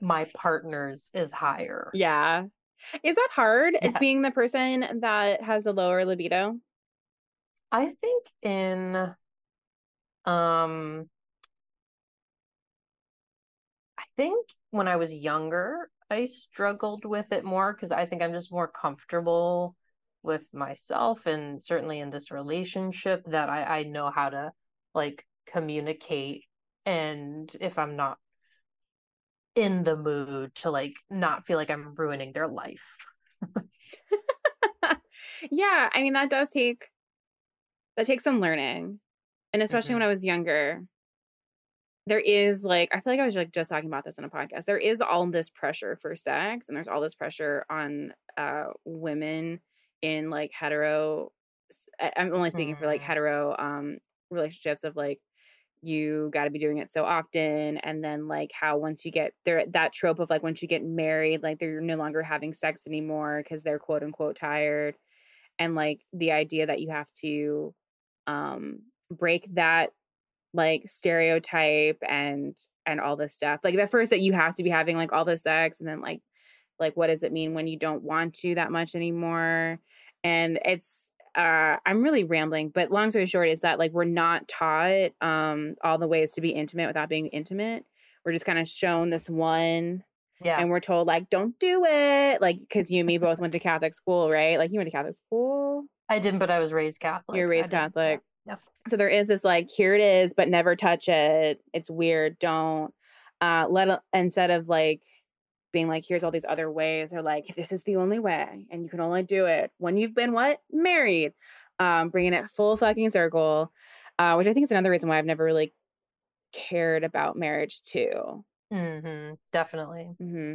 My partner's is higher. Yeah. Is that hard? Yes. It's being the person that has the lower libido. I think in when I was younger, I struggled with it more because I think I'm just more comfortable with myself, and certainly in this relationship that I know how to like communicate. And if I'm not in the mood, to like not feel like I'm ruining their life. Yeah. I mean, that takes some learning. And especially when I was younger, there is, like, I feel like I was like just talking about this in a podcast. There is all this pressure for sex, and there's all this pressure on women in like hetero. I'm only speaking for like hetero relationships of like, you got to be doing it so often. And then like how once you get there, that trope of like once you get married, like they're no longer having sex anymore because they're quote unquote tired. And like the idea that you have to break that like stereotype and all this stuff. Like the first that you have to be having like all the sex, and then like what does it mean when you don't want to that much anymore? And it's I'm really rambling, but long story short is that like we're not taught all the ways to be intimate without being intimate. We're just kind of shown this one, and we're told like, don't do it. Like, because you and me both went to Catholic school, right? Like you went to Catholic school? I didn't, but I was raised Catholic. You're raised Catholic. Yeah. Yep. So there is this like, here it is, but never touch it. It's weird. Don't instead of like being like, here's all these other ways, they're like, this is the only way and you can only do it when you've been married, bringing it full fucking circle, which I think is another reason why I've never really cared about marriage too. Mm-hmm. Definitely. Mm-hmm.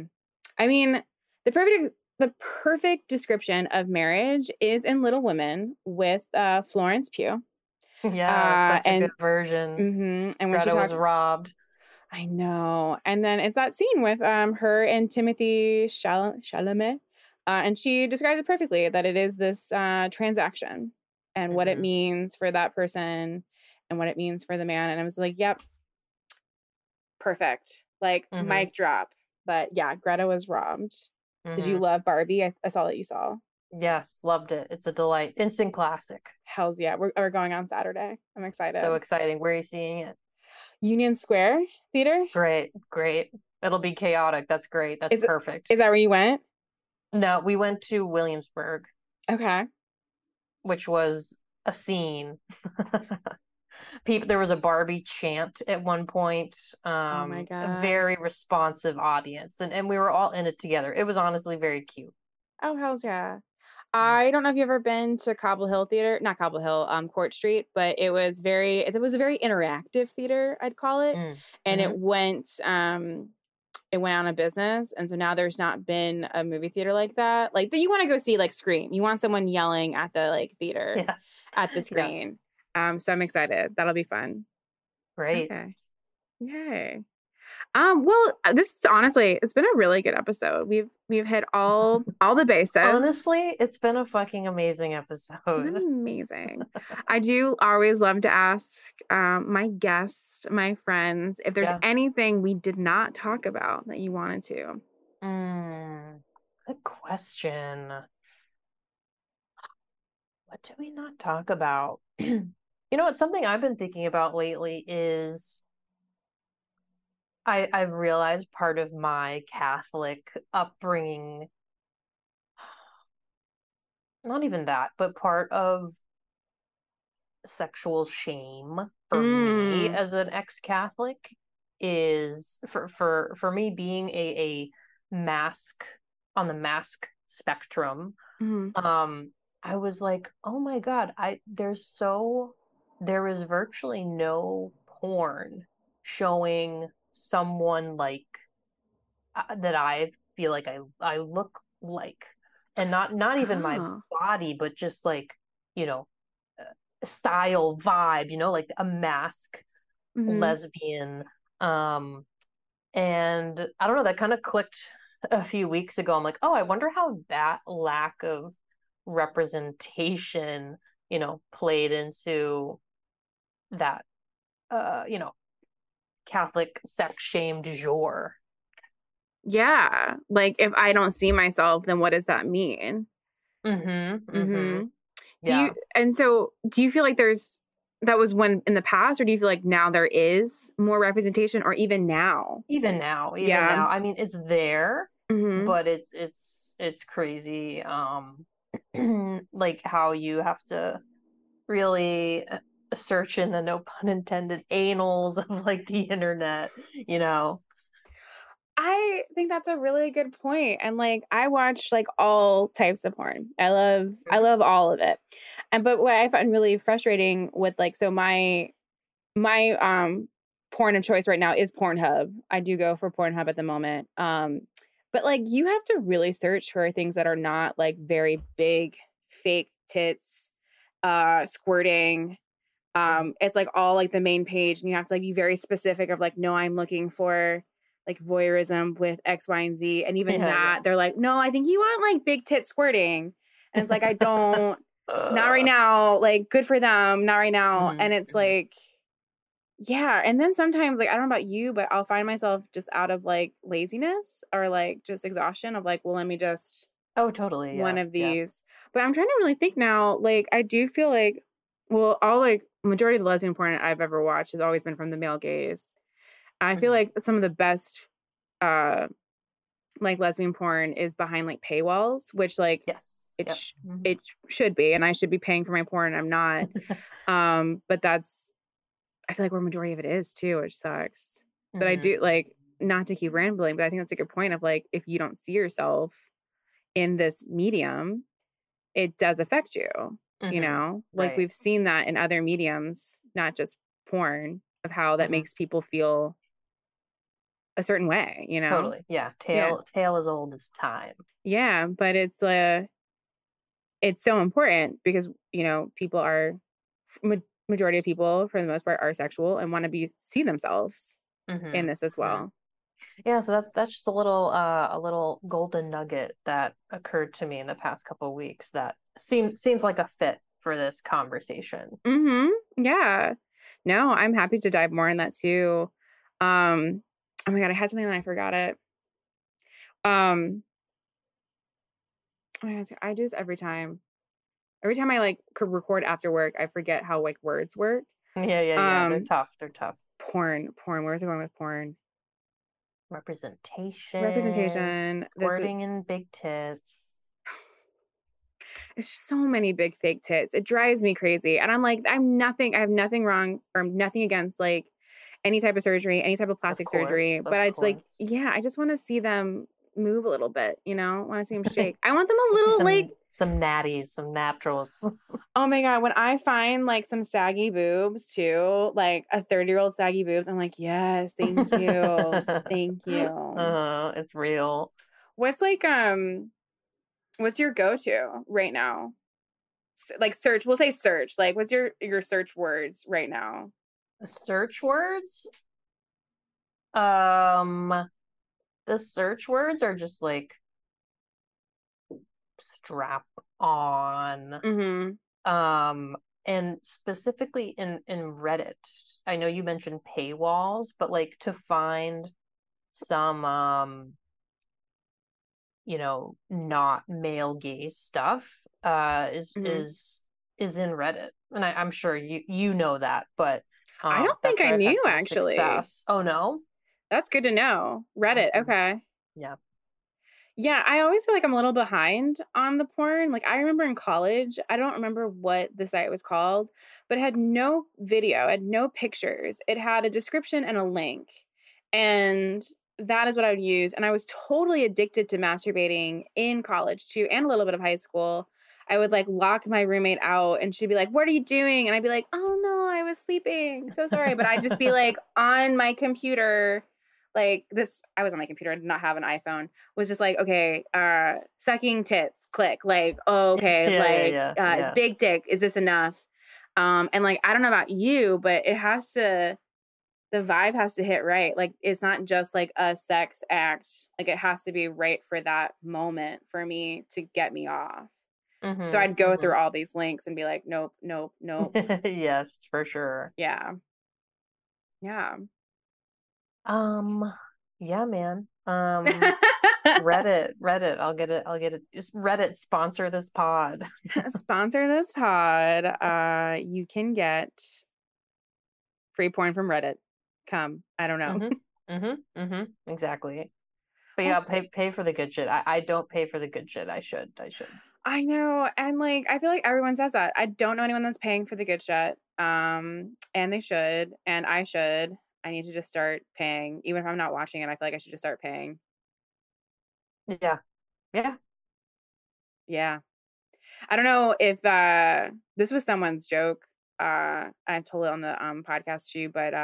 I mean, the perfect description of marriage is in Little Women with Florence Pugh. Yeah, such a good version. Mm-hmm. And when Greta was robbed. I know. And then it's that scene with her and Timothée Chalamet. And she describes it perfectly, that it is this transaction and what it means for that person and what it means for the man. And I was like, yep, perfect. Like, mic drop. But yeah, Greta was robbed. Mm-hmm. Did you love Barbie? I saw that you saw. Yes, loved it. It's a delight. Instant classic. Hells yeah. We're going on Saturday. I'm excited. So exciting. Where are you seeing it? Union Square Theater. Great. It'll be chaotic. That's great. That's perfect. Is that where you went? No, we went to Williamsburg. Okay. Which was a scene. People, there was a Barbie chant at one point. Oh my God. A very responsive audience. And we were all in it together. It was honestly very cute. Oh, hells yeah. I don't know if you've ever been to Cobble Hill Theater, not Cobble Hill, Court Street, but it was a very interactive theater, I'd call it. And it went out of business. And so now there's not been a movie theater like that. Like you want to go see like Scream. You want someone yelling at the like theater at the screen. Yeah. So I'm excited. That'll be fun. Great. Okay. Yay. Well, this is honestly, it's been a really good episode. We've hit all the bases. Honestly, it's been a fucking amazing episode. It's been amazing. I do always love to ask my guests, my friends, if there's anything we did not talk about that you wanted to. Good question. What do we not talk about? You know, it's something I've been thinking about lately is... I've realized part of my Catholic upbringing, not even that, but part of sexual shame for me as an ex-Catholic is for me being a mask on the mask spectrum. I was like, oh my God, there is virtually no porn showing someone like that I feel like I look like, and not even my body, but just like, you know, style, vibe, you know, like a mask lesbian. And I don't know, that kind of clicked a few weeks ago. I'm like, oh, I wonder how that lack of representation, you know, played into that, you know, Catholic sex shame du jour. Yeah, like if I don't see myself, then what does that mean? Do you feel like that was when in the past, or do you feel like now there is more representation, or even now? I mean, it's there, but it's crazy. Like how you have to really search in the, no pun intended, anals of like the internet, you know. I think that's a really good point. And like I watch like all types of porn. I love all of it. And but what I find really frustrating with like, so my porn of choice right now is Pornhub. I do go for Pornhub at the moment. But like you have to really search for things that are not like very big, fake tits, squirting. It's like all like the main page, and you have to like be very specific of like, no, I'm looking for like voyeurism with X, Y, and Z. And even that, they're like, no, I think you want like big tit squirting. And it's like, I don't, not right now. Like, good for them. Not right now. Mm-hmm. And it's like, yeah. And then sometimes, like, I don't know about you, but I'll find myself just out of like laziness or like just exhaustion of like, well, let me just. Oh, totally. Yeah. One of these. Yeah. But I'm trying to really think now, like, I do feel like, well, all like majority of the lesbian porn I've ever watched has always been from the male gaze. I feel like some of the best like lesbian porn is behind like paywalls, which like it should be, and I should be paying for my porn. I'm not. But that's, I feel like where majority of it is too, which sucks. Mm-hmm. But I do like, not to keep rambling, but I think that's a good point of like, if you don't see yourself in this medium, it does affect you, you know, like we've seen that in other mediums, not just porn, of how that makes people feel a certain way, you know? Totally. Yeah. Tale as old as time. Yeah. But it's so important because, you know, people are, majority of people for the most part are sexual and want to see themselves in this as well. Yeah. So that's just a little golden nugget that occurred to me in the past couple of weeks that seems like a fit for this conversation. Mm-hmm. Yeah. No, I'm happy to dive more in that too. Oh my God, I had something and I forgot it. Oh my God, I do this every time I like could record after work, I forget how like words work. Yeah. They're tough. Porn. Where was I going with porn? Representation. Squirting and big tits. It's just so many big fake tits. It drives me crazy. And I'm like, I have nothing wrong or nothing against like any type of surgery, any type of plastic surgery. But I just like, yeah, I just want to see them move a little bit, you know, want to see them shake. I want them a little some natties, some naturals. Oh my God. When I find like some saggy boobs too, like a 30-year-old saggy boobs, I'm like, yes, thank you. Thank you. It's real. What's your go-to right now? Like search, we'll say search. Like what's your search words right now? Search words? The search words are just like strap on. Mm-hmm. And specifically in Reddit, I know you mentioned paywalls, but like to find some, you know, not male gaze stuff is in Reddit, and I'm sure you know that, but I don't think I knew actually. Success. Oh no, that's good to know. Reddit, okay, yeah. I always feel like I'm a little behind on the porn. Like I remember in college, I don't remember what the site was called, but it had no video, it had no pictures, it had a description and a link, and that is what I would use. And I was totally addicted to masturbating in college too, and a little bit of high school. I would like lock my roommate out and she'd be like, what are you doing? And I'd be like, oh no, I was sleeping. So sorry. But I'd just be like on my computer, like this, I was on my computer. I did not have an iPhone. Was just like, okay, sucking tits, click. Like, oh, okay. Big dick. Is this enough? And like, I don't know about you, but it has to, the vibe has to hit right. Like it's not just like a sex act. Like it has to be right for that moment for me to get me off. Mm-hmm, so I'd go through all these links and be like, nope. Yes, for sure. Yeah. Yeah, man. Reddit. I'll get it. Just Reddit, sponsor this pod. Sponsor this pod. You can get free porn from Reddit. Come, I don't know. Exactly. But yeah, pay for the good shit. I don't pay for the good shit. I should. I know, and like I feel like everyone says that. I don't know anyone that's paying for the good shit. And they should, and I should. I need to just start paying, even if I'm not watching it. I feel like I should just start paying. Yeah. I don't know if this was someone's joke. I've told it on the podcast too, but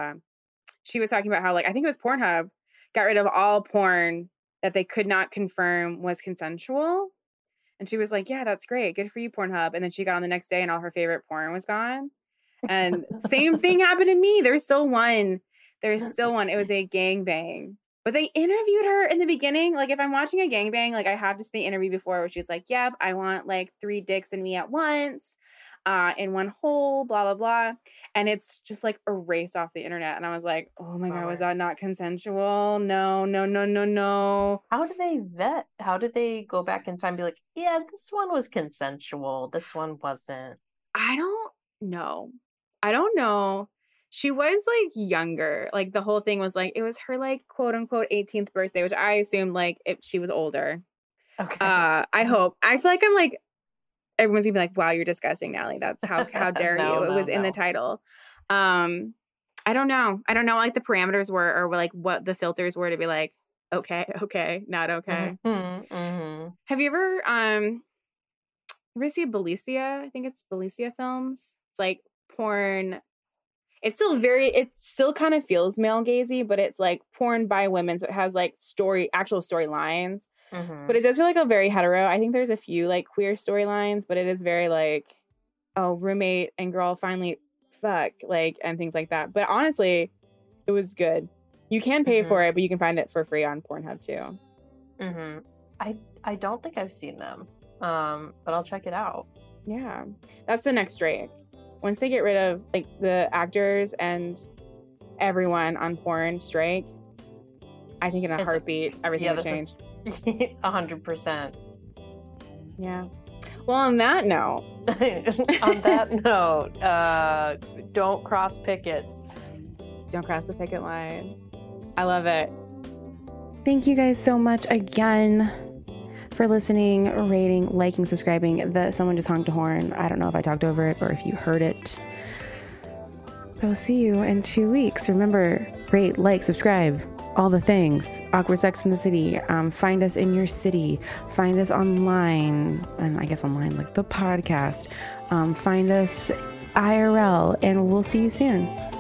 she was talking about how, like, I think it was Pornhub got rid of all porn that they could not confirm was consensual. And she was like, yeah, that's great. Good for you, Pornhub. And then she got on the next day and all her favorite porn was gone. And same thing happened to me. There's still one. It was a gangbang. But they interviewed her in the beginning. Like, if I'm watching a gangbang, like, I have to see the interview before where she's like, yep, I want, like, 3 dicks in me at once, in one hole, blah, blah, blah. And it's just, like, erased off the internet. And I was like, oh, my God, was that not consensual? No. How do they vet? How do they go back in time and be like, yeah, this one was consensual, this one wasn't? I don't know. She was, like, younger. Like, the whole thing was, like, it was her, like, quote-unquote 18th birthday, which I assumed, like, if she was older. Okay. I hope. I feel like I'm, like, everyone's gonna be like, wow, you're disgusting, Natalie. That's how dare you. It was in the title. I don't know, like, the parameters were, or, like, what the filters were to be like, okay, not okay. Mm-hmm, mm-hmm. Have you ever seen Belicia? I think it's Belicia films. It's, like, porn... It still kind of feels male gazy, but it's, like, porn by women, so it has, like, actual storylines. Mm-hmm. But it does feel like a very hetero. I think there's a few, like, queer storylines, but it is very, like, oh, roommate and girl finally fuck, like, and things like that. But honestly, it was good. You can pay mm-hmm. for it, but you can find it for free on Pornhub too. Mm-hmm. I don't think I've seen them, but I'll check it out. Yeah, that's the next Drake. Once they get rid of, like, the actors and everyone on porn strike, I think in a heartbeat, everything will change. 100%. Yeah. Well, on that note. Don't cross pickets. Don't cross the picket line. I love it. Thank you guys so much again for listening, rating, liking, subscribing. Someone just honked a horn. I don't know if I talked over it or if you heard it. I will see you in 2 weeks. Remember, rate, like, subscribe, all the things. Awkward Sex in the City. Find us in your city. Find us online. And I guess online, like the podcast. Find us IRL, and we'll see you soon.